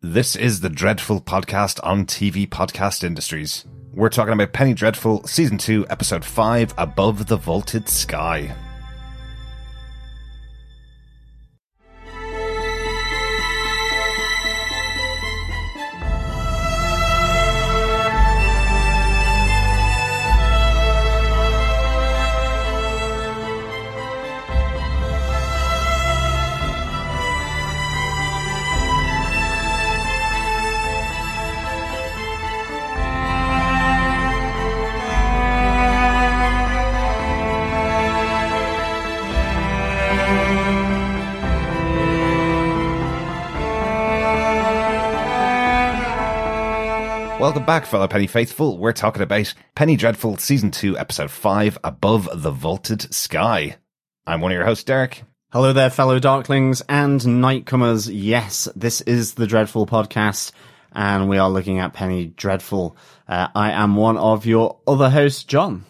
This is the Dreadful Podcast on TV Podcast Industries. We're talking about Penny Dreadful, Season 2, Episode 5, Above the Vaulted Sky. Welcome back, fellow Penny Faithful. We're talking about Penny Dreadful Season 2, Episode 5, Above the Vaulted Sky. I'm one of your hosts, Derek. Hello there, fellow Darklings and Nightcomers. Yes, this is the Dreadful Podcast, and we are looking at Penny Dreadful. I am one of your other hosts, John.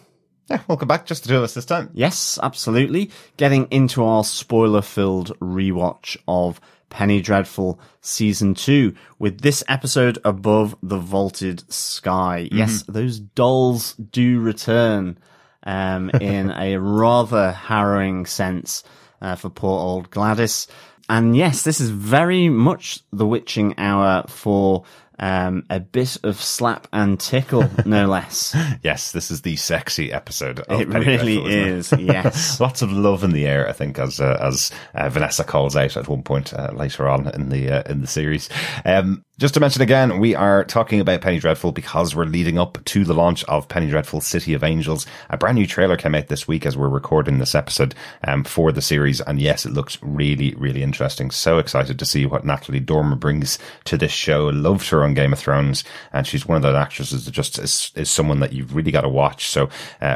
Yeah, welcome back, just the two of us this time. Yes, absolutely. Getting into our spoiler-filled rewatch of Penny Dreadful Season 2 with this episode Above the Vaulted Sky. Mm-hmm. Yes, those dolls do return in a rather harrowing sense for poor old Gladys. And yes, this is very much the witching hour for a bit of slap and tickle, no less. Yes, this is the sexy episode. It really is. Yes, lots of love in the air. I think, as Vanessa calls out at one point later on in the series. Just to mention again, we are talking about Penny Dreadful because we're leading up to the launch of Penny Dreadful City of Angels. A brand new trailer came out this week as we're recording this episode for the series. And yes, it looks really, really interesting. So excited to see what Natalie Dormer brings to this show. Loved her on Game of Thrones. And she's one of those actresses that just is someone that you've really got to watch. So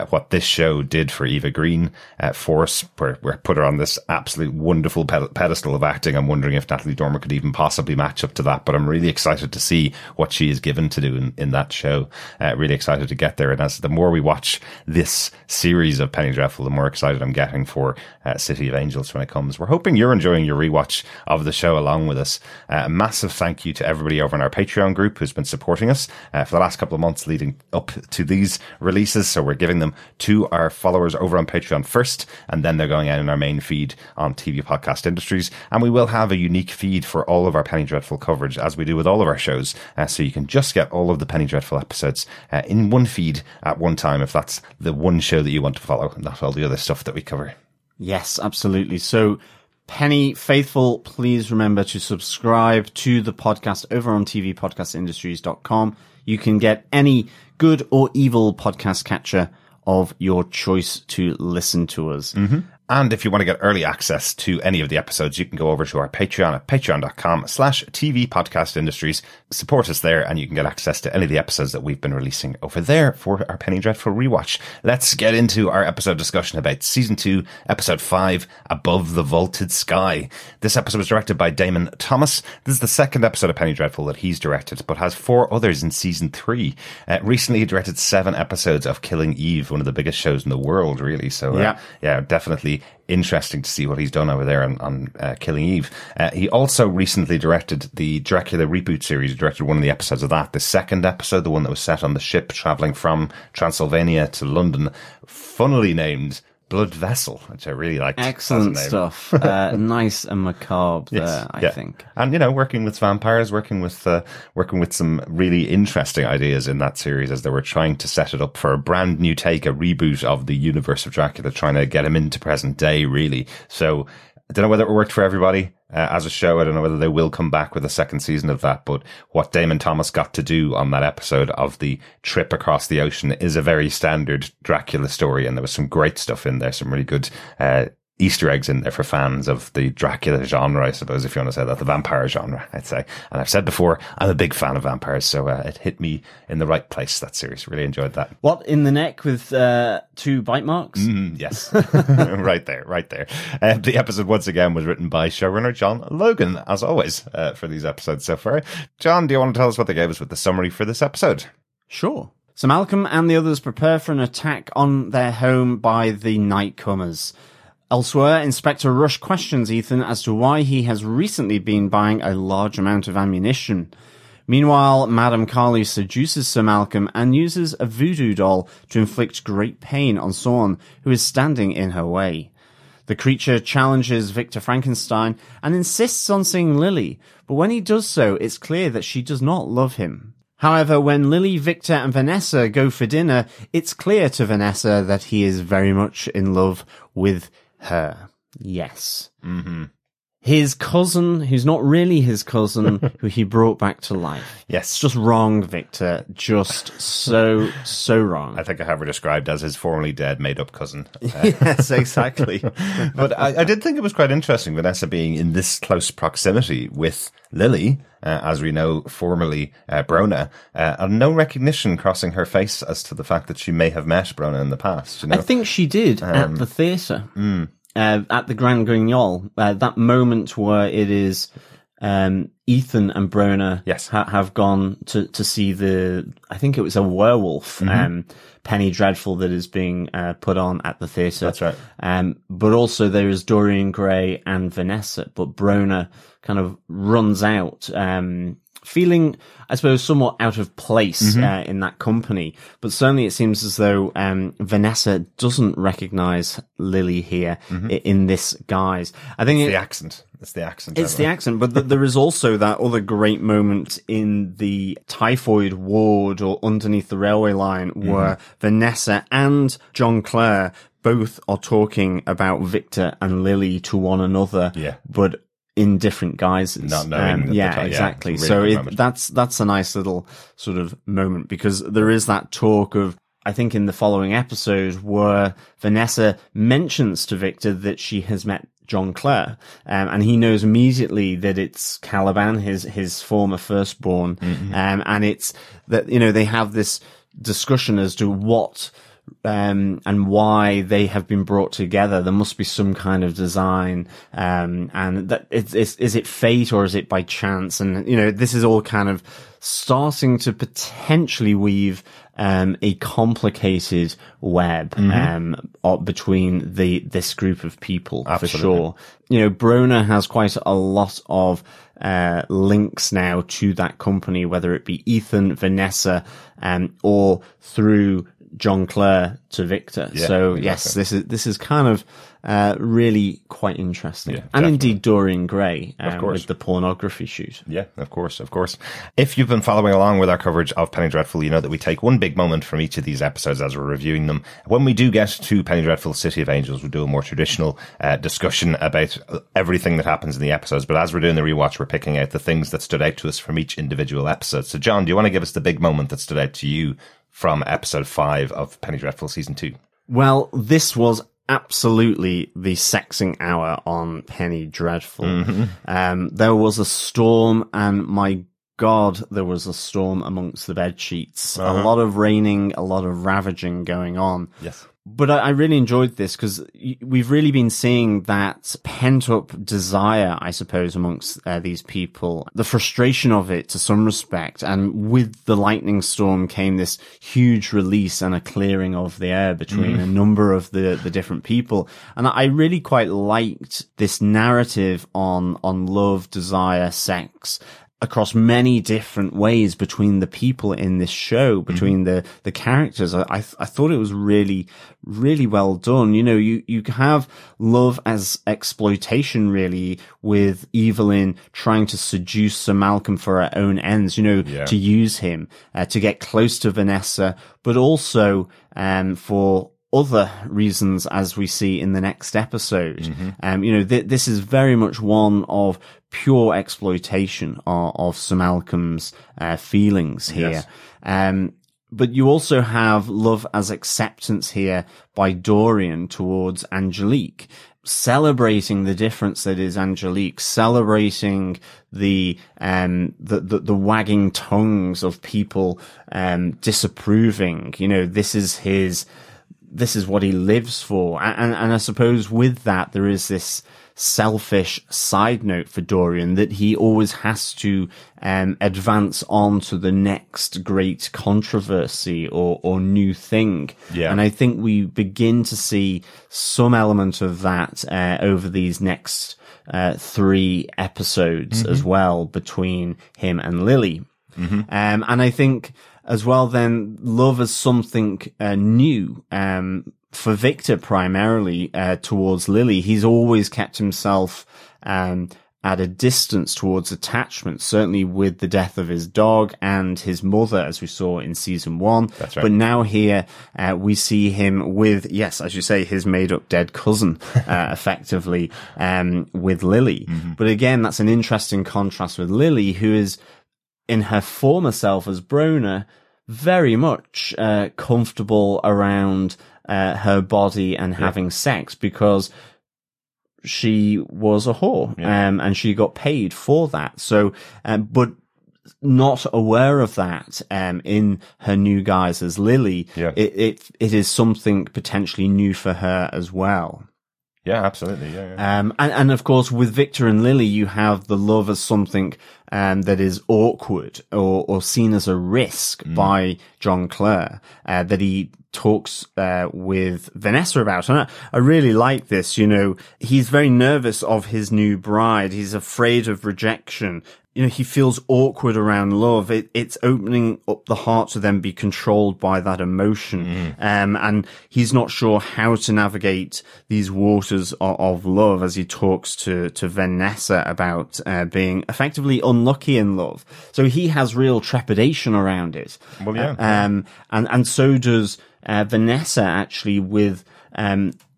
what this show did for Eva Green for us, we put her on this absolute wonderful pedestal of acting. I'm wondering if Natalie Dormer could even possibly match up to that. But I'm really excited to see what she is given to do in that show. Really excited to get there. And as the more we watch this series of Penny Dreadful, the more excited I'm getting for City of Angels when it comes. We're hoping you're enjoying your rewatch of the show along with us. A massive thank you to everybody over in our Patreon group who's been supporting us for the last couple of months leading up to these releases. So we're giving them to our followers over on Patreon first, and then they're going out in our main feed on TV Podcast Industries. And we will have a unique feed for all of our Penny Dreadful coverage, as we do with all of our shows, so you can just get all of the Penny Dreadful episodes in one feed at one time, if that's the one show that you want to follow, not all the other stuff that we cover. Yes, absolutely. So Penny Faithful, please remember to subscribe to the podcast over on tvpodcastindustries.com. You can get any good or evil podcast catcher of your choice to listen to us. Mm-hmm. And if you want to get early access to any of the episodes, you can go over to our Patreon at patreon.com/tvpodcastindustries. Support us there and you can get access to any of the episodes that we've been releasing over there for our Penny Dreadful rewatch. Let's get into our episode discussion about Season 2, Episode 5, Above the Vaulted Sky. This episode was directed by Damon Thomas. This is the second episode of Penny Dreadful that he's directed, but has four others in Season 3. Recently, he directed 7 episodes of Killing Eve, one of the biggest shows in the world, really. So yeah, definitely interesting to see what he's done over there on Killing Eve. He also recently directed the Dracula reboot series. He directed one of the episodes of that, the second episode, the one that was set on the ship traveling from Transylvania to London, funnily named Blood Vessel, which I really liked. Excellent stuff. Nice and macabre there, yes, I think. And, you know, working with vampires, working with some really interesting ideas in that series as they were trying to set it up for a brand new take, a reboot of the universe of Dracula, trying to get him into present day, really. So I don't know whether it worked for everybody as a show. I don't know whether they will come back with a second season of that. But what Damon Thomas got to do on that episode of the trip across the ocean is a very standard Dracula story. And there was some great stuff in there, some really good Easter eggs in there for fans of the Dracula genre, I suppose, if you want to say that, the vampire genre, I'd say. And I've said before, I'm a big fan of vampires, so it hit me in the right place, that series. Really enjoyed that. What, in the neck with 2 bite marks? Yes. right there. The episode, once again, was written by showrunner John Logan, as always, for these episodes so far. John, do you want to tell us what they gave us with the summary for this episode? Sure. So Malcolm and the others prepare for an attack on their home by the Nightcomers. Elsewhere, Inspector Rush questions Ethan as to why he has recently been buying a large amount of ammunition. Meanwhile, Madame Kali seduces Sir Malcolm and uses a voodoo doll to inflict great pain on Sorn, who is standing in her way. The creature challenges Victor Frankenstein and insists on seeing Lily, but when he does so, it's clear that she does not love him. However, when Lily, Victor and Vanessa go for dinner, it's clear to Vanessa that he is very much in love with her. Yes. Mm-hmm. His cousin, who's not really his cousin, who he brought back to life. Yes. It's just wrong, Victor. Just so wrong. I think I have her described as his formerly dead made-up cousin. Yes, exactly. But I did think it was quite interesting, Vanessa being in this close proximity with Lily, as we know, formerly Brona, and no recognition crossing her face as to the fact that she may have met Brona in the past. You know? I think she did at the theatre. Mm. At the Grand Guignol, that moment where it is Ethan and Brona have gone to see the, I think it was a werewolf, mm-hmm. Penny Dreadful that is being put on at the theatre. That's right. But also there is Dorian Gray and Vanessa, but Brona kind of runs out, feeling, I suppose, somewhat out of place mm-hmm. In that company. But certainly it seems as though Vanessa doesn't recognize Lily here mm-hmm. in this guise. I think it's the accent. It's the accent. It's the accent. But there is also that other great moment in the typhoid ward or underneath the railway line mm-hmm. where Vanessa and John Clare both are talking about Victor and Lily to one another. Yeah. But in different guises. Not knowing. Exactly. Really so that's a nice little sort of moment, because there is that talk of, I think in the following episode, where Vanessa mentions to Victor that she has met John Clare, and he knows immediately that it's Caliban, his former firstborn, mm-hmm. And it's that, you know, they have this discussion as to what and why they have been brought together. There must be some kind of design, and that is it fate or is it by chance? And you know, this is all kind of starting to potentially weave a complicated web mm-hmm. Between this group of people. Absolutely. For sure. You know, Brona has quite a lot of links now to that company, whether it be Ethan, Vanessa, or through John Clare to Victor. Yeah, so exactly. Yes, this is kind of really quite interesting. Yeah, and definitely. Indeed Dorian Gray with the pornography shoot. Yeah, of course. If you've been following along with our coverage of Penny Dreadful, you know that we take one big moment from each of these episodes as we're reviewing them. When we do get to Penny Dreadful City of Angels, we'll do a more traditional discussion about everything that happens in the episodes. But as we're doing the rewatch, we're picking out the things that stood out to us from each individual episode. So John, do you want to give us the big moment that stood out to you from episode 5 of Penny Dreadful season 2? Well, this was absolutely the sexing hour on Penny Dreadful. Mm-hmm. There was a storm, and my God, there was a storm amongst the bed sheets. Uh-huh. A lot of raining, a lot of ravaging going on. Yes. But I really enjoyed this because we've really been seeing that pent-up desire, I suppose, amongst these people, the frustration of it to some respect. And with the lightning storm came this huge release and a clearing of the air between a number of the different people. And I really quite liked this narrative on love, desire, sex, across many different ways between the people in this show, between mm-hmm. the characters. I thought it was really, really well done. You know, you have love as exploitation, really, with Evelyn trying to seduce Sir Malcolm for her own ends, you know, to use him, to get close to Vanessa, but also for other reasons, as we see in the next episode. Mm-hmm. You know, this is very much one of pure exploitation of Sir Malcolm's feelings here. Yes. But you also have love as acceptance here by Dorian towards Angelique, celebrating the difference that is Angelique, celebrating the wagging tongues of people disapproving. You know, this is his this is what he lives for. And I suppose with that, there is this selfish side note for Dorian that he always has to advance on to the next great controversy or new thing. Yeah. And I think we begin to see some element of that over these next three episodes as well, between him and Lily. And I think as well then, love is something new for Victor primarily towards Lily. He's always kept himself at a distance towards attachment, certainly with the death of his dog and his mother, as we saw in season one. That's right. But now here we see him with, yes, as you say, his made-up dead cousin, effectively, with Lily. But again, that's an interesting contrast with Lily, who is, in her former self as Brona, very much comfortable around her body and having sex, because she was a whore, and she got paid for that. So, but not aware of that, in her new guise as Lily, it is something potentially new for her as well. Yeah, absolutely. Yeah, yeah. And of course, with Victor and Lily, you have the love as something that is awkward or seen as a risk by John Clare, that he talks with Vanessa about. And I really like this. You know, he's very nervous of his new bride. He's afraid of rejection. You know, he feels awkward around love. It's opening up the heart to then be controlled by that emotion. And he's not sure how to navigate these waters of love, as he talks to Vanessa about being effectively unlucky in love. So he has real trepidation around it. Well, yeah. And so does Vanessa, actually, with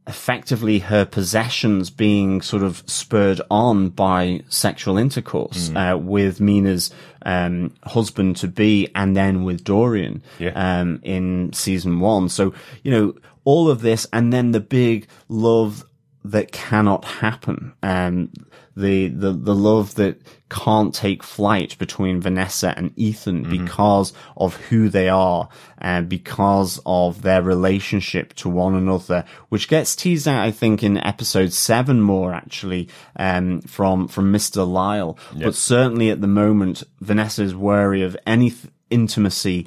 effectively her possessions being sort of spurred on by sexual intercourse with Mina's husband-to-be, and then with Dorian in season one. So, you know, all of this, and then the big love that cannot happen, the love that can't take flight between Vanessa and Ethan because of who they are and because of their relationship to one another, which gets teased out, I think, in episode 7 more, actually, from Mr. Lyle. But certainly at the moment, Vanessa is wary of any intimacy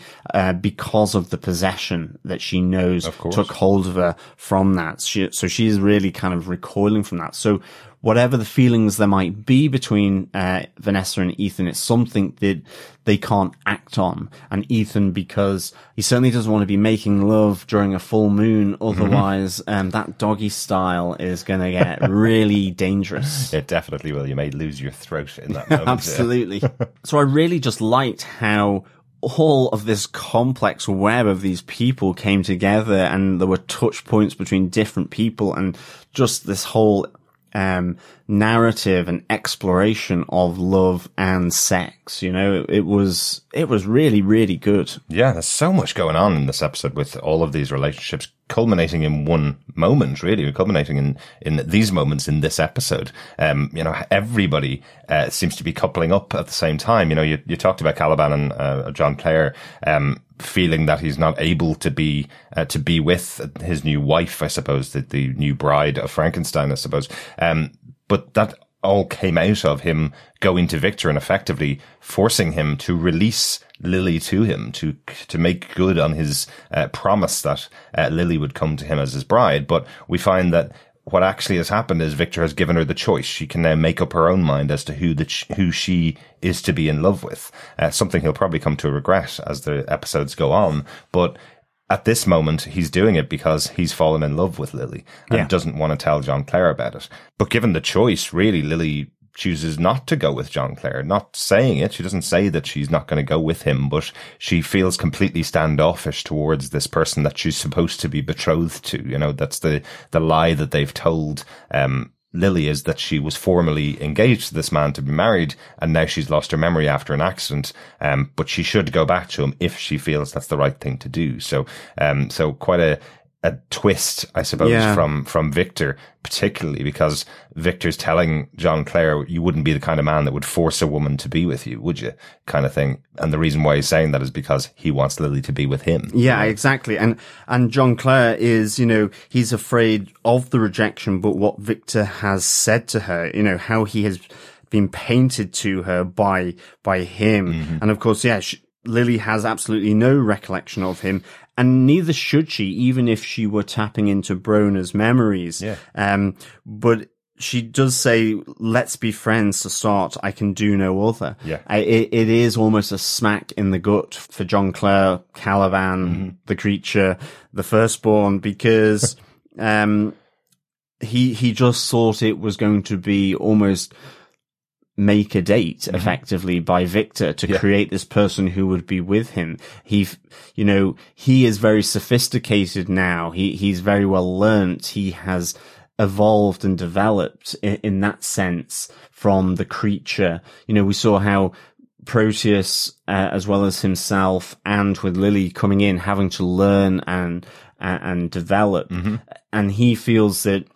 because of the possession that she knows took hold of her from that. So she's really kind of recoiling from that. So whatever the feelings there might be between Vanessa and Ethan, it's something that they can't act on. And Ethan, because he certainly doesn't want to be making love during a full moon, otherwise that doggy style is going to get really dangerous. It definitely will. You may lose your throat in that moment. Absolutely. So I really just liked how all of this complex web of these people came together, and there were touch points between different people, and just this whole narrative and exploration of love and sex. You know, it was really, really good. Yeah, there's so much going on in this episode, with all of these relationships culminating in one moment, really, culminating in these moments in this episode. You know, everybody seems to be coupling up at the same time. You know, you talked about Caliban and John Clare, feeling that he's not able to be with his new wife, I suppose, the new bride of Frankenstein, I suppose. But that all came out of him going to Victor and effectively forcing him to release Lily to him, to make good on his promise that Lily would come to him as his bride. But we find that what actually has happened is Victor has given her the choice. She can now make up her own mind as to who she is to be in love with. Something he'll probably come to regret as the episodes go on. But at this moment, he's doing it because he's fallen in love with Lily and doesn't want to tell John Clare about it. But given the choice, really, Lily chooses not to go with John Clare. Not saying it, she doesn't say that she's not going to go with him, but she feels completely standoffish towards this person that she's supposed to be betrothed to. You know, that's the lie that they've told Lily, is that she was formerly engaged to this man to be married, and now she's lost her memory after an accident, but she should go back to him if she feels that's the right thing to do. So quite a a twist, I suppose, from Victor, particularly because Victor's telling John Clare, you wouldn't be the kind of man that would force a woman to be with you, would you? Kind of thing. And the reason why he's saying that is because he wants Lily to be with him. Yeah, exactly. And John Clare is, you know, he's afraid of the rejection, but what Victor has said to her, you know, how he has been painted to her by him. Mm-hmm. And of course, Lily has absolutely no recollection of him, and neither should she, even if she were tapping into Brona's memories. Yeah. But she does say, let's be friends to start. I can do no other. Yeah. It is almost a smack in the gut for John Clare, Caliban, the creature, the firstborn, because he just thought it was going to be almost make a date effectively by Victor to create this person who would be with him. He is very sophisticated now. He's very well learnt. He has evolved and developed in that sense from the creature. You know, we saw how Proteus, as well as himself and with Lily coming in, having to learn and develop. Mm-hmm. And he feels that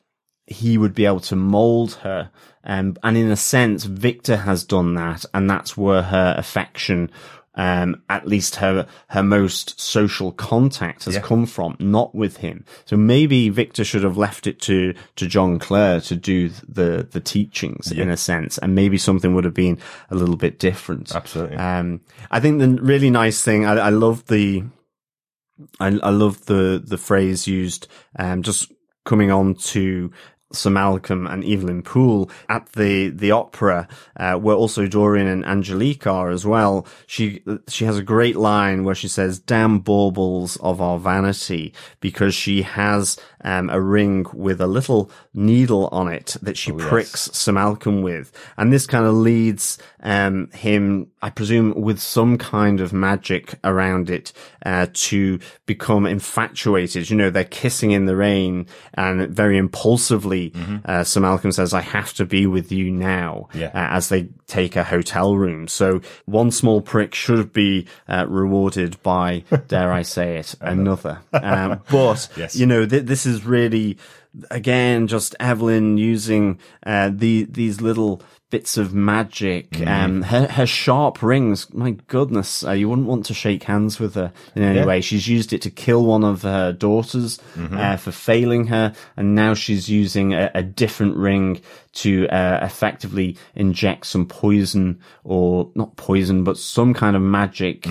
he would be able to mold her. And in a sense, Victor has done that, and that's where her affection, at least her most social contact has come from, not with him. So maybe Victor should have left it to John Clare to do the teachings in a sense, and maybe something would have been a little bit different. Absolutely. I think the really nice thing, I love the phrase used, just coming on to Sir Malcolm and Evelyn Poole at the opera, where also Dorian and Angelique are as well. She has a great line where she says, damn baubles of our vanity, because she has a ring with a little needle on it that she pricks Sir Malcolm with. And this kind of leads him, I presume, with some kind of magic around it, to become infatuated. You know, they're kissing in the rain, and very impulsively, Sir Malcolm says, I have to be with you now, as they take a hotel room. So one small prick should be rewarded by, dare I say it, another. But, you know, this is really, again, just Evelyn using these little bits of magic. Her sharp rings, my goodness, you wouldn't want to shake hands with her in any way. She's used it to kill one of her daughters for failing her, and now she's using a different ring to effectively inject some poison, or not poison, but some kind of magic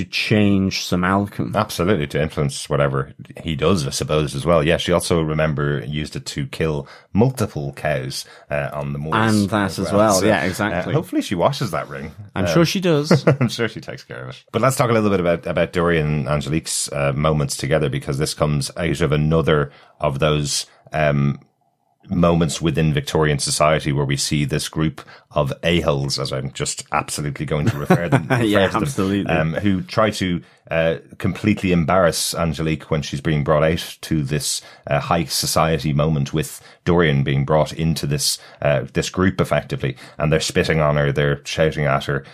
to change Sir Malcolm. Absolutely, to influence whatever he does, I suppose, as well. Yeah, she also, remember, used it to kill multiple cows on the moors. And that as well. So, yeah, exactly. Hopefully she washes that ring. I'm sure she does. I'm sure she takes care of it. But let's talk a little bit about Dorian and Angelique's moments together, because this comes out of another of those moments within Victorian society where we see this group of a-holes, as I'm just absolutely going to refer to them, who try to completely embarrass Angelique when she's being brought out to this high society moment, with Dorian being brought into this group effectively, and they're spitting on her, they're shouting at her,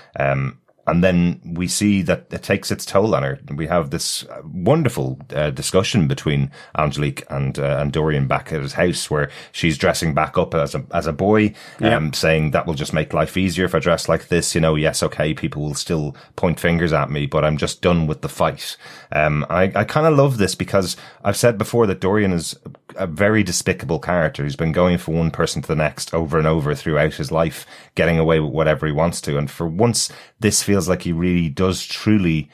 and then we see that it takes its toll on her. We have this wonderful discussion between Angelique and Dorian back at his house, where she's dressing back up as a boy, saying that will just make life easier if I dress like this. You know, yes, okay, people will still point fingers at me, but I'm just done with the fight. I kind of love this, because I've said before that Dorian is a very despicable character. He's been going from one person to the next over and over throughout his life, getting away with whatever he wants to. And for once, this feels like he really does truly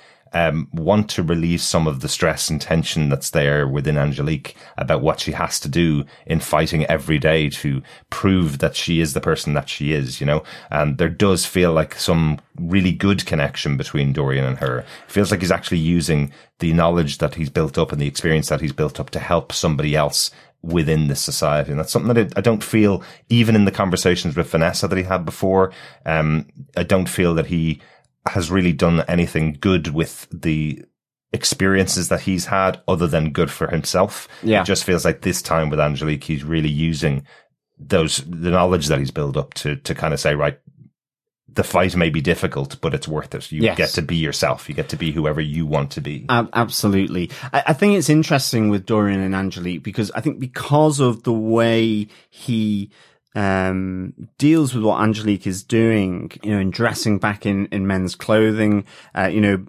want to relieve some of the stress and tension that's there within Angelique about what she has to do in fighting every day to prove that she is the person that she is, you know. And there does feel like some really good connection between Dorian and her. It feels like he's actually using the knowledge that he's built up and the experience that he's built up to help somebody else within this society. And that's something that I don't feel, even in the conversations with Vanessa that he had before, I don't feel that he has really done anything good with the experiences that he's had, other than good for himself. Yeah. It just feels like this time with Angelique, he's really using the knowledge that he's built up to kind of say, right, the fight may be difficult, but it's worth it. You get to be yourself. You get to be whoever you want to be. Absolutely. I think it's interesting with Dorian and Angelique because of the way he deals with what Angelique is doing, in dressing back in men's clothing,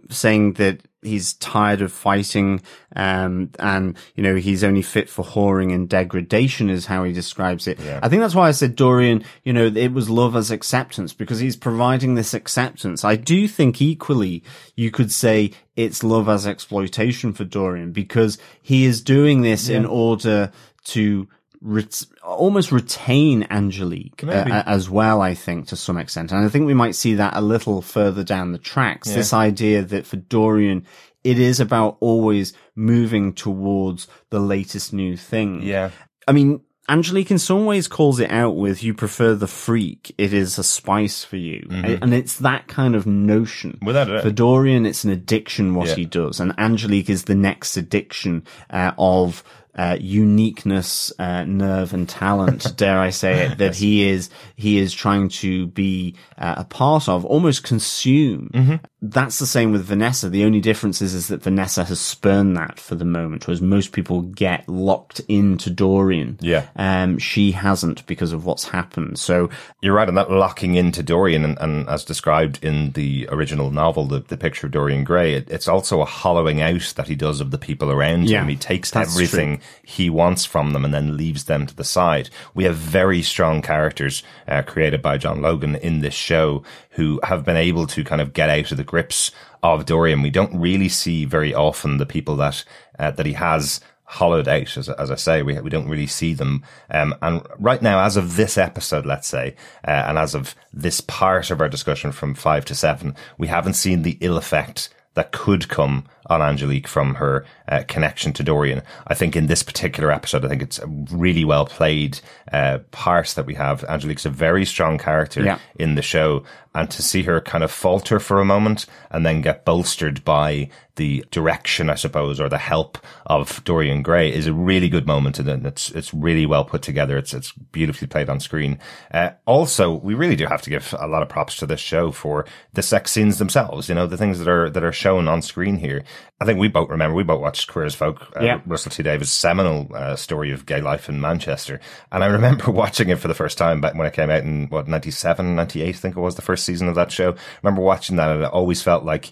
saying that he's tired of fighting, and, he's only fit for whoring and degradation is how he describes it. Yeah. I think that's why I said Dorian, it was love as acceptance, because he's providing this acceptance. I do think equally you could say it's love as exploitation for Dorian, because he is doing this in order to almost retain Angelique as well, I think, to some extent. And I think we might see that a little further down the tracks. Yeah. This idea that for Dorian, it is about always moving towards the latest new thing. Yeah. I mean, Angelique in some ways calls it out with, you prefer the freak, it is a spice for you. Mm-hmm. And it's that kind of notion. For Dorian, it's an addiction, what he does. And Angelique is the next addiction of uniqueness, nerve and talent, dare I say it, that he is trying to be a part of, almost consume. Mm-hmm. That's the same with Vanessa. The only difference is that Vanessa has spurned that for the moment, whereas most people get locked into Dorian. Yeah. She hasn't, because of what's happened. So you're right on that locking into Dorian, and as described in the original novel, the picture of Dorian Gray, it's also a hollowing out that he does of the people around him. He takes everything he wants from them and then leaves them to the side. We have very strong characters created by John Logan in this show who have been able to kind of get out of the grips of Dorian. We don't really see very often the people that he has hollowed out, as I say. We don't really see them. And right now, as of this episode, let's say, and as of this part of our discussion from 5 to 7, we haven't seen the ill effect that could come on Angelique from her connection to Dorian. I think in this particular episode, I think it's a really well played part that we have. Angelique's a very strong character in the show, and to see her kind of falter for a moment and then get bolstered by the direction, I suppose, or the help of Dorian Gray is a really good moment, and it's really well put together. It's beautifully played on screen. Also, we really do have to give a lot of props to this show for the sex scenes themselves. The things that are shown on screen here. I think we both watched Queer as Folk, Russell T. Davis' seminal story of gay life in Manchester. And I remember watching it for the first time back when it came out in, 97, 98, I think it was the first season of that show. I remember watching that, and it always felt like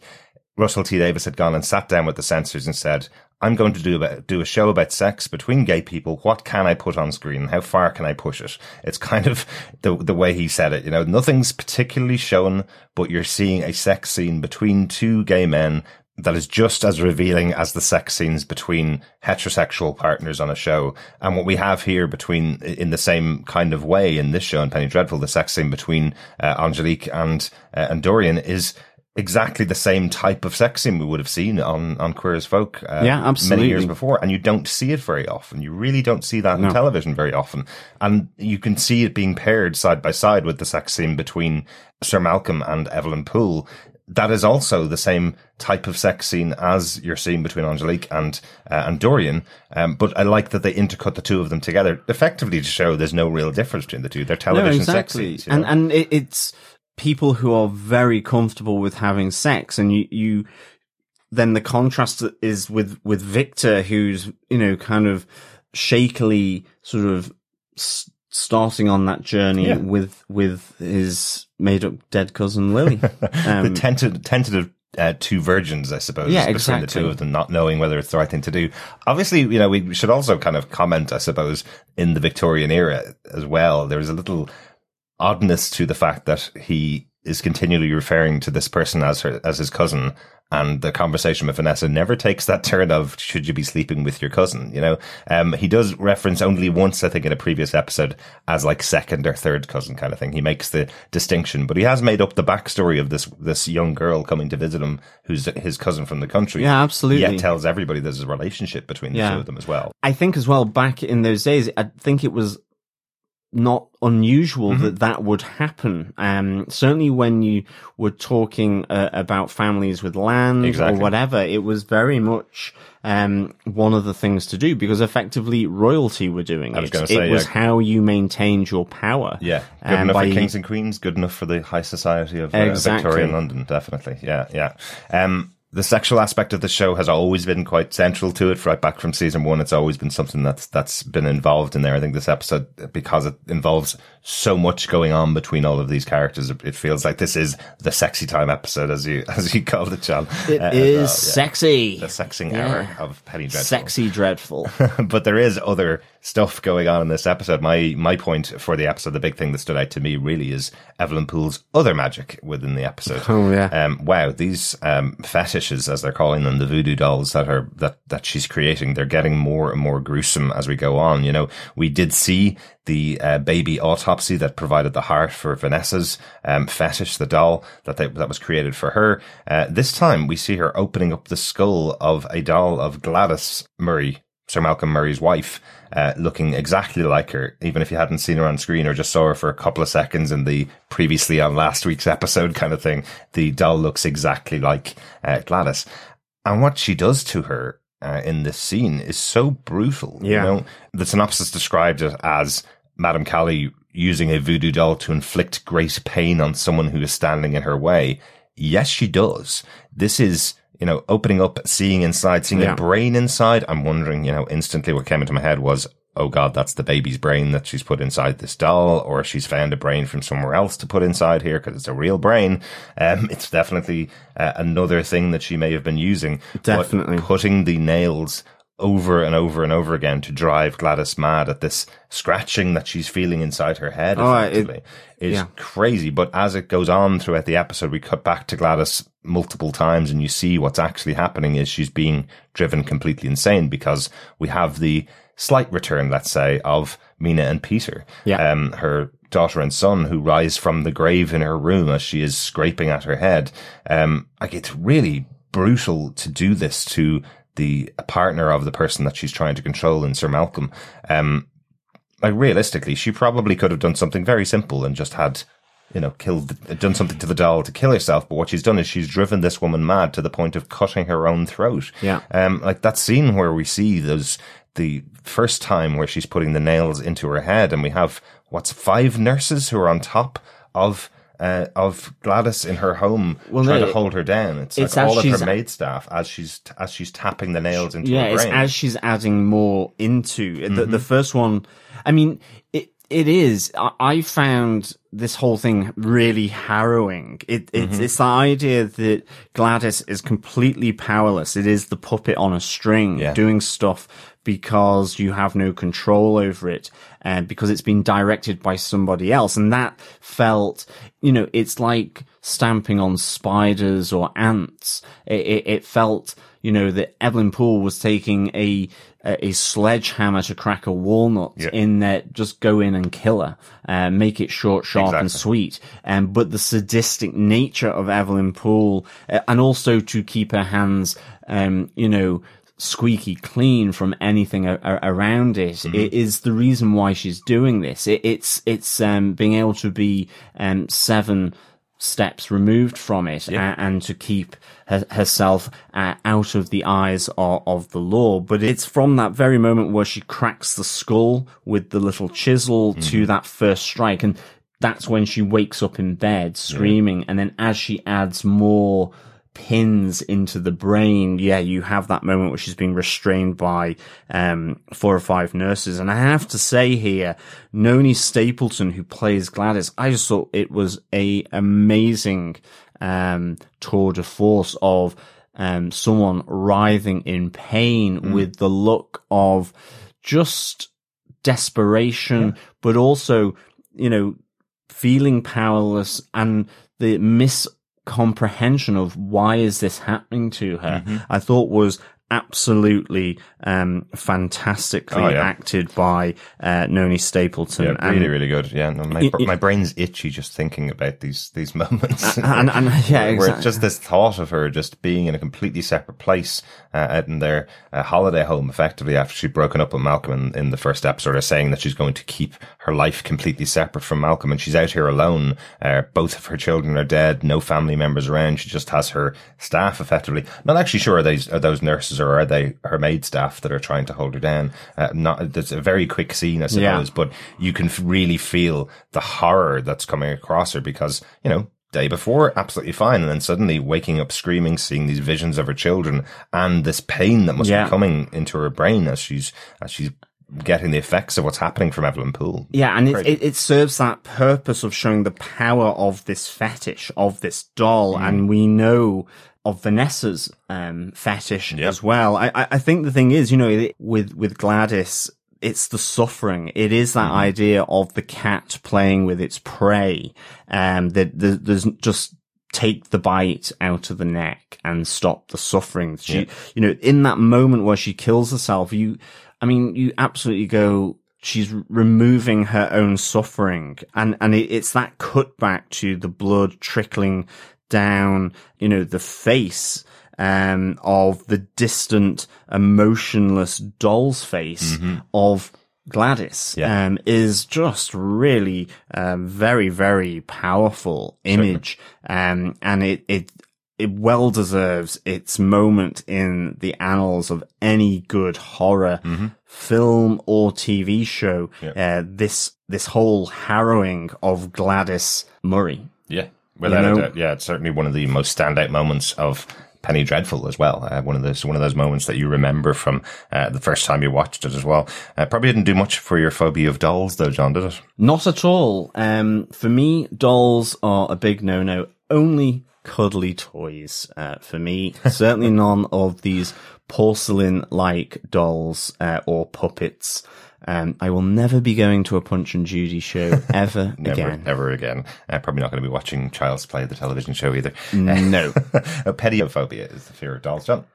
Russell T. Davis had gone and sat down with the censors and said, I'm going to do a show about sex between gay people. What can I put on screen? How far can I push it? It's kind of the way he said it. Nothing's particularly shown, but you're seeing a sex scene between two gay men that is just as revealing as the sex scenes between heterosexual partners on a show. And what we have here in the same kind of way in this show in Penny Dreadful, the sex scene between Angelique and Dorian is exactly the same type of sex scene we would have seen on Queer as Folk many years before. And you don't see it very often. You really don't see that on television very often. And you can see it being paired side by side with the sex scene between Sir Malcolm and Evelyn Poole. That is also the same type of sex scene as you're seeing between Angelique and Dorian. But I like that they intercut the two of them together effectively to show there's no real difference between the two. They're television sex scenes. And it's people who are very comfortable with having sex. And you then the contrast is with Victor, who's, kind of shakily sort of starting on that journey with his made-up dead cousin Lily. The tentative two virgins, I suppose, between the two of them, not knowing whether it's the right thing to do. Obviously, we should also kind of comment, I suppose, in the Victorian era as well, there was a little oddness to the fact that he is continually referring to this person as his cousin, and the conversation with Vanessa never takes that turn of, should you be sleeping with your cousin? He does reference only once, I think, in a previous episode as like second or third cousin kind of thing. He makes the distinction, but he has made up the backstory of this young girl coming to visit him, who's his cousin from the country. Yeah, absolutely. Yet tells everybody there's a relationship between the two of them as well. I think as well, back in those days, I think it was not unusual that that would happen. Certainly when you were talking about families with land or whatever, it was very much one of the things to do, because effectively royalty were doing it. It was how you maintained your power. Yeah, good enough for kings and queens, good enough for the high society of Victorian London, definitely. Yeah, yeah. The sexual aspect of the show has always been quite central to it, right back from season one. It's always been something that's been involved in there. I think this episode, because it involves so much going on between all of these characters, it feels like this is the sexy time episode, as you called it, John. It is sexy. The sexing hour of Penny Dreadful. Sexy Dreadful. But there is other stuff going on in this episode. My point for the episode, the big thing that stood out to me really is Evelyn Poole's other magic within the episode. Oh yeah. Wow, these fetish, as they're calling them, the voodoo dolls that she's creating, they're getting more and more gruesome as we go on. You know, we did see the baby autopsy that provided the heart for Vanessa's fetish, the doll that was created for her. This time we see her opening up the skull of a doll of Gladys Murray, Sir Malcolm Murray's wife, looking exactly like her, even if you hadn't seen her on screen or just saw her for a couple of seconds in the previously on last week's episode kind of thing. The doll looks exactly like Gladys. And what she does to her in this scene is so brutal. Yeah. You know, the synopsis described it as Madame Kali using a voodoo doll to inflict great pain on someone who is standing in her way. Yes, she does. This is... you know, opening up, seeing inside, seeing a brain inside. I'm wondering, you know, instantly what came into my head was, oh God, that's the baby's brain that she's put inside this doll, or she's found a brain from somewhere else to put inside here because it's a real brain. It's definitely another thing that she may have been using. Definitely. But putting the nails over and over and over again to drive Gladys mad at this scratching that she's feeling inside her head is crazy. But as it goes on throughout the episode, we cut back to Gladys multiple times and you see what's actually happening is she's being driven completely insane, because we have the slight return, let's say, of Mina and Peter, her daughter and son, who rise from the grave in her room as she is scraping at her head. Like, it's really brutal to do this to the partner of the person that she's trying to control in Sir Malcolm. Like, realistically, she probably could have done something very simple and just had, you know, done something to the doll to kill herself. But what she's done is she's driven this woman mad to the point of cutting her own throat. Yeah. Like that scene where we see the first time where she's putting the nails into her head, and we have five nurses who are on top of Gladys in her home, trying to hold her down. It's like all of her maid staff as she's tapping the nails into her brain. Yeah, as she's adding more into the first one. I mean, it is. I found this whole thing really harrowing. It's the idea that Gladys is completely powerless. It is the puppet on a string doing stuff because you have no control over it, and because it's been directed by somebody else. And that felt, you know, it's like stamping on spiders or ants. It felt, you know, that Evelyn Poole was taking a sledgehammer to crack a walnut in that, just go in and kill her, make it short, sharp and sweet. But the sadistic nature of Evelyn Poole, and also to keep her hands, you know, squeaky clean from anything around it, it is the reason why she's doing this. It's being able to be 7 steps removed from it and to keep herself out of the eyes of the law. But it's from that very moment where she cracks the skull with the little chisel to that first strike, and that's when she wakes up in bed screaming. And then as she adds more pins into the brain, you have that moment where she's being restrained by 4 or 5 nurses. And I have to say here, Noni Stapleton, who plays Gladys, I just thought it was a amazing tour de force of someone writhing in pain with the look of just desperation, but also, you know, feeling powerless, and the miscomprehension of why is this happening to her, I thought was absolutely fantastically acted by Noni Stapleton. Yeah, really, really good. Yeah, no, my brain's itchy just thinking about these moments. Where it's just this thought of her just being in a completely separate place out in their holiday home, effectively, after she'd broken up with Malcolm in the first episode, or saying that she's going to keep her life completely separate from Malcolm, and she's out here alone. Both of her children are dead, no family members around. She just has her staff, effectively. Not actually sure are those nurses, or are they her maid staff that are trying to hold her down? That's a very quick scene, I suppose, but you can really feel the horror that's coming across her, because, you know, day before, absolutely fine, and then suddenly waking up screaming, seeing these visions of her children, and this pain that must be coming into her brain as she's getting the effects of what's happening from Evelyn Poole. Yeah, and it serves that purpose of showing the power of this fetish, of this doll, and we know of Vanessa's fetish as well. I think the thing is, you know, with Gladys, it's the suffering. It is that idea of the cat playing with its prey. There's just take the bite out of the neck and stop the suffering. She, you know, in that moment where she kills herself, you absolutely go, she's removing her own suffering. And it's that cutback to the blood trickling down, you know, the face of the distant, emotionless doll's face of Gladys is just really very, very powerful image. And it well deserves its moment in the annals of any good horror film or TV show. This whole harrowing of Gladys Murray. Yeah, without a doubt. Yeah, it's certainly one of the most standout moments of Penny Dreadful as well. One of those moments that you remember from the first time you watched it as well. Probably didn't do much for your phobia of dolls though, John, did it? Not at all. For me, dolls are a big no-no. Only cuddly toys for me. Certainly none of these porcelain-like dolls or puppets. I will never be going to a Punch and Judy show ever again. Never again. Probably not going to be watching Child's Play, the television show, either. No. Pediophobia is the fear of dolls, John.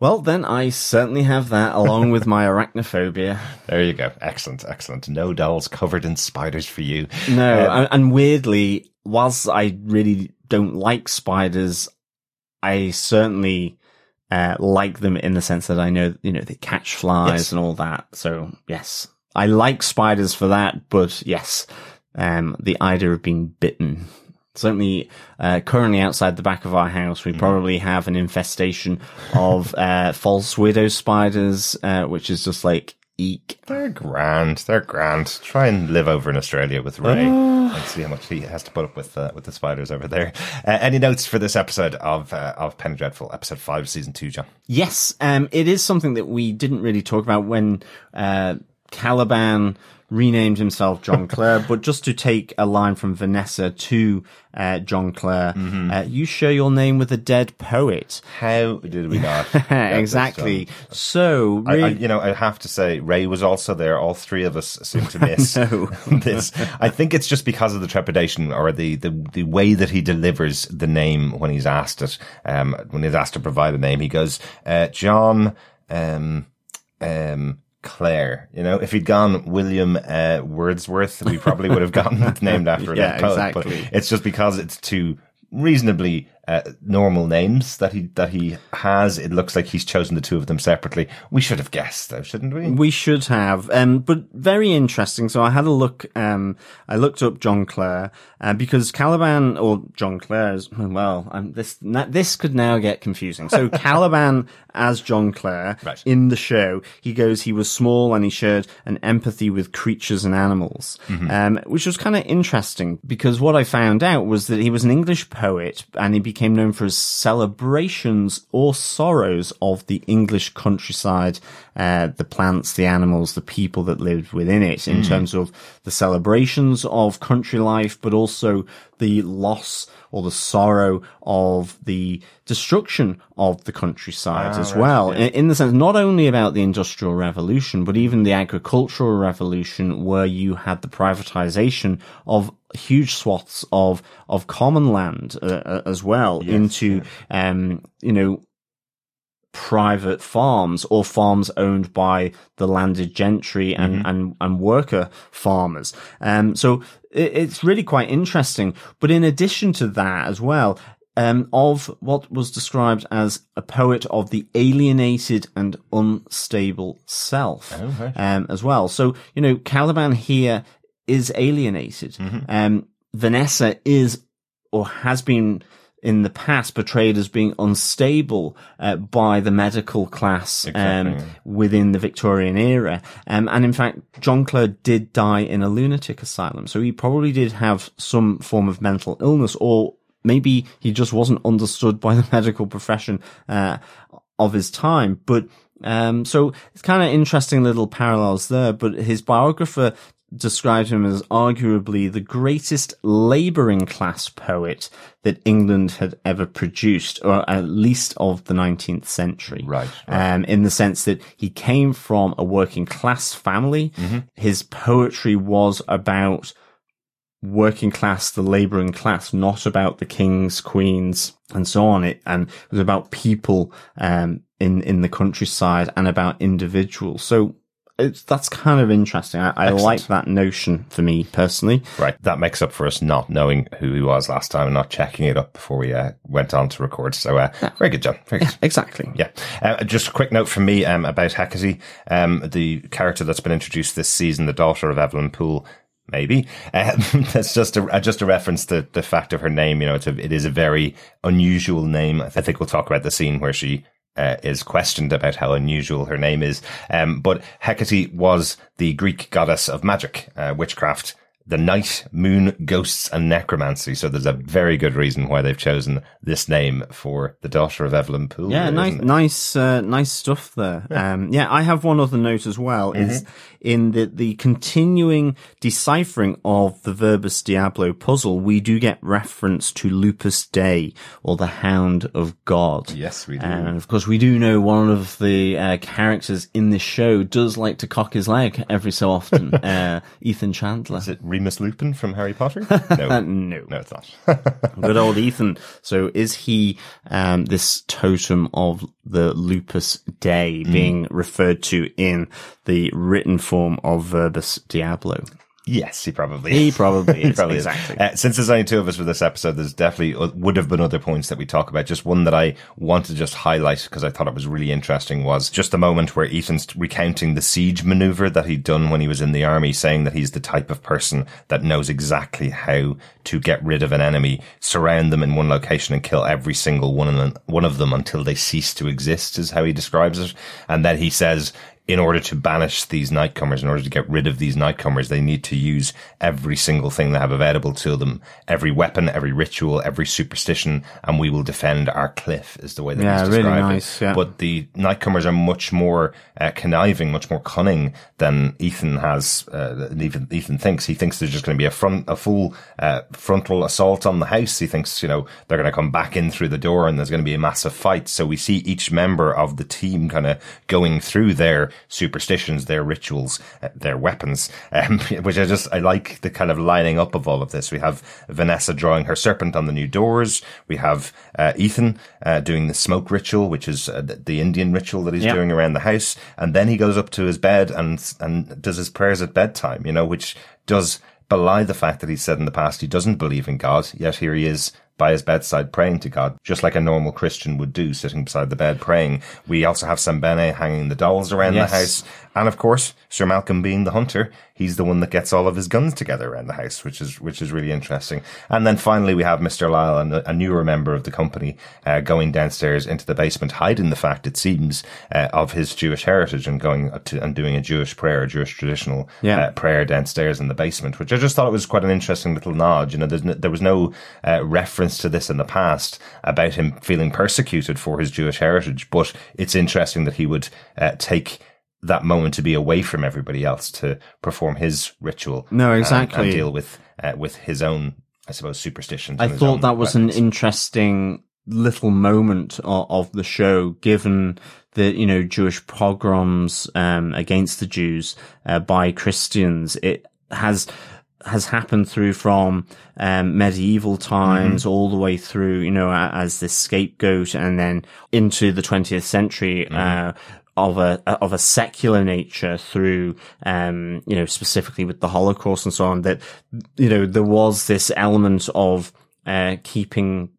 Well, then I certainly have that, along with my arachnophobia. There you go. Excellent, excellent. No dolls covered in spiders for you. No, and weirdly, whilst I really don't like spiders, I certainly like them in the sense that I know, you know, they catch flies and all that. So yes, I like spiders for that. But yes, the idea of being bitten. Certainly, currently outside the back of our house, we probably have an infestation of false widow spiders, which is just like eek. They're grand. Try and live over in Australia with Ray. And see how much he has to put up with the spiders over there. Any notes for this episode of Penny Dreadful, episode 5, season 2, John? Yes, it is something that we didn't really talk about when Caliban renamed himself John Clare. But just to take a line from Vanessa to John Clare, you share your name with a dead poet. How did we not? Exactly. So, I have to say, Ray was also there. All three of us seem to miss this. I think it's just because of the trepidation or the way that he delivers the name when he's asked it. When he's asked to provide a name, he goes, John, Clare. You know, if he'd gone William Wordsworth, we probably would have gotten it named after a poet. Exactly. But it's just because it's two reasonably normal names that he has. It looks like he's chosen the two of them separately. We should have guessed, though, shouldn't we? We should have. But very interesting. So I had a look. I looked up John Clare because Caliban or John Clare. Well, this could now get confusing. So Caliban as John Clare in the show, he goes, he was small and he shared an empathy with creatures and animals, which was kind of interesting because what I found out was that he was an English poet and he became known for his celebrations or sorrows of the English countryside, the plants, the animals, the people that lived within it in terms of the celebrations of country life, but also the loss or the sorrow of the destruction of the countryside as well. Yeah. In the sense, not only about the Industrial Revolution, but even the Agricultural Revolution, where you had the privatization of huge swaths of common land as well into, you know, private farms or farms owned by the landed gentry and, and worker farmers. So it's really quite interesting. But in addition to that as well, of what was described as a poet of the alienated and unstable self, as well. So, you know, Caliban here is alienated. Vanessa is, or has been in the past, portrayed as being unstable by the medical class within the Victorian era. And in fact, John Clare did die in a lunatic asylum. So he probably did have some form of mental illness, or maybe he just wasn't understood by the medical profession of his time. But so it's kind of interesting little parallels there. But his biographer described him as arguably the greatest labouring class poet that England had ever produced, or at least of the 19th century. In the sense that he came from a working class family. His poetry was about working class, the labouring class, not about the kings, queens, and so on. And it was about people in the countryside and about individuals. So that's kind of interesting. I like that notion for me personally. Right. That makes up for us not knowing who he was last time and not checking it up before we went on to record. So very good, John. Very good. Yeah, exactly. Yeah. Just a quick note from me about Hecate, the character that's been introduced this season, the daughter of Evelyn Poole. Maybe that's just a reference to the fact of her name. You know, it is a very unusual name. I think we'll talk about the scene where she is questioned about how unusual her name is. But Hecate was the Greek goddess of magic, witchcraft, the night, moon, ghosts, and necromancy. So there's a very good reason why they've chosen this name for the daughter of Evelyn Poole. Yeah, nice stuff there. Yeah. I have one other note as well, is in the continuing deciphering of the Verbis Diablo puzzle, we do get reference to Lupus Dei, or the Hound of God. Yes, we do. And of course, we do know one of the characters in this show does like to cock his leg every so often, Ethan Chandler. Is it Remus Lupin from Harry Potter? No. No, it's not. Good old Ethan. So is he this totem of the Lupus Dei being referred to in the written form of Verbis Diablo? Yes, he probably is. Exactly. Since there's only two of us for this episode, there's definitely would have been other points that we talk about. Just one that I want to just highlight because I thought it was really interesting was just the moment where Ethan's recounting the siege maneuver that he'd done when he was in the army, saying that he's the type of person that knows exactly how to get rid of an enemy, surround them in one location and kill every single one of them until they cease to exist, is how he describes it. And then he says, in order to banish these nightcomers, in order to get rid of these nightcomers, they need to use every single thing they have available to them, every weapon, every ritual, every superstition, and we will defend our cliff, is the way that he's described really nice, it. Yeah. But the nightcomers are much more conniving, much more cunning than Ethan has. Ethan thinks. He thinks there's just going to be a full frontal assault on the house. He thinks, you know, they're going to come back in through the door and there's going to be a massive fight. So we see each member of the team kind of going through their superstitions, their rituals, their weapons, which I like the kind of lining up of all of this. We have Vanessa drawing her serpent on the new doors. We have Ethan doing the smoke ritual, which is the Indian ritual that he's doing around the house. And then he goes up to his bed and does his prayers at bedtime, you know, which does belie the fact that he said in the past he doesn't believe in God, yet here he is by his bedside praying to God, just like a normal Christian would do, sitting beside the bed praying. We also have Sembene hanging the dolls around the house. And of course, Sir Malcolm being the hunter, he's the one that gets all of his guns together around the house, which is really interesting. And then finally we have Mr. Lyle, a newer member of the company, going downstairs into the basement, hiding the fact, it seems, of his Jewish heritage and going to, and doing a Jewish prayer, a Jewish traditional prayer downstairs in the basement, which I just thought it was quite an interesting little nod. You know, there was no reference to this in the past about him feeling persecuted for his Jewish heritage, but it's interesting that he would take that moment to be away from everybody else to perform his ritual. No, exactly. And deal with his own, I suppose, superstitions. I thought that was an interesting little moment of the show, given the, you know, Jewish pogroms against the Jews by Christians. It has has happened through from medieval times all the way through, you know, as this scapegoat, and then into the 20th century of a secular nature through, you know, specifically with the Holocaust and so on, that, you know, there was this element of keeping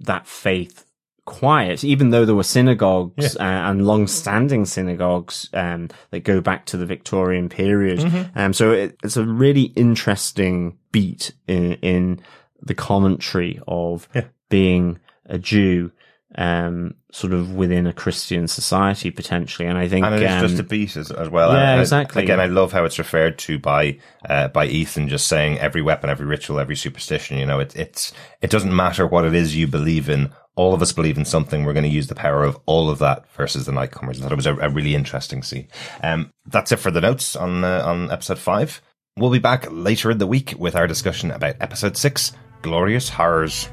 that faith quiet, even though there were synagogues and long-standing synagogues that go back to the Victorian period. So it's a really interesting beat in the commentary of being a Jew, sort of within a Christian society potentially. And I think, and it's just a beat as well. Yeah, exactly. Again, I love how it's referred to by Ethan just saying every weapon, every ritual, every superstition. You know, it doesn't matter what it is you believe in. All of us believe in something. We're going to use the power of all of that versus the Nightcomers. I thought it was a really interesting scene. That's it for the notes on episode 5. We'll be back later in the week with our discussion about episode 6, Glorious Horrors.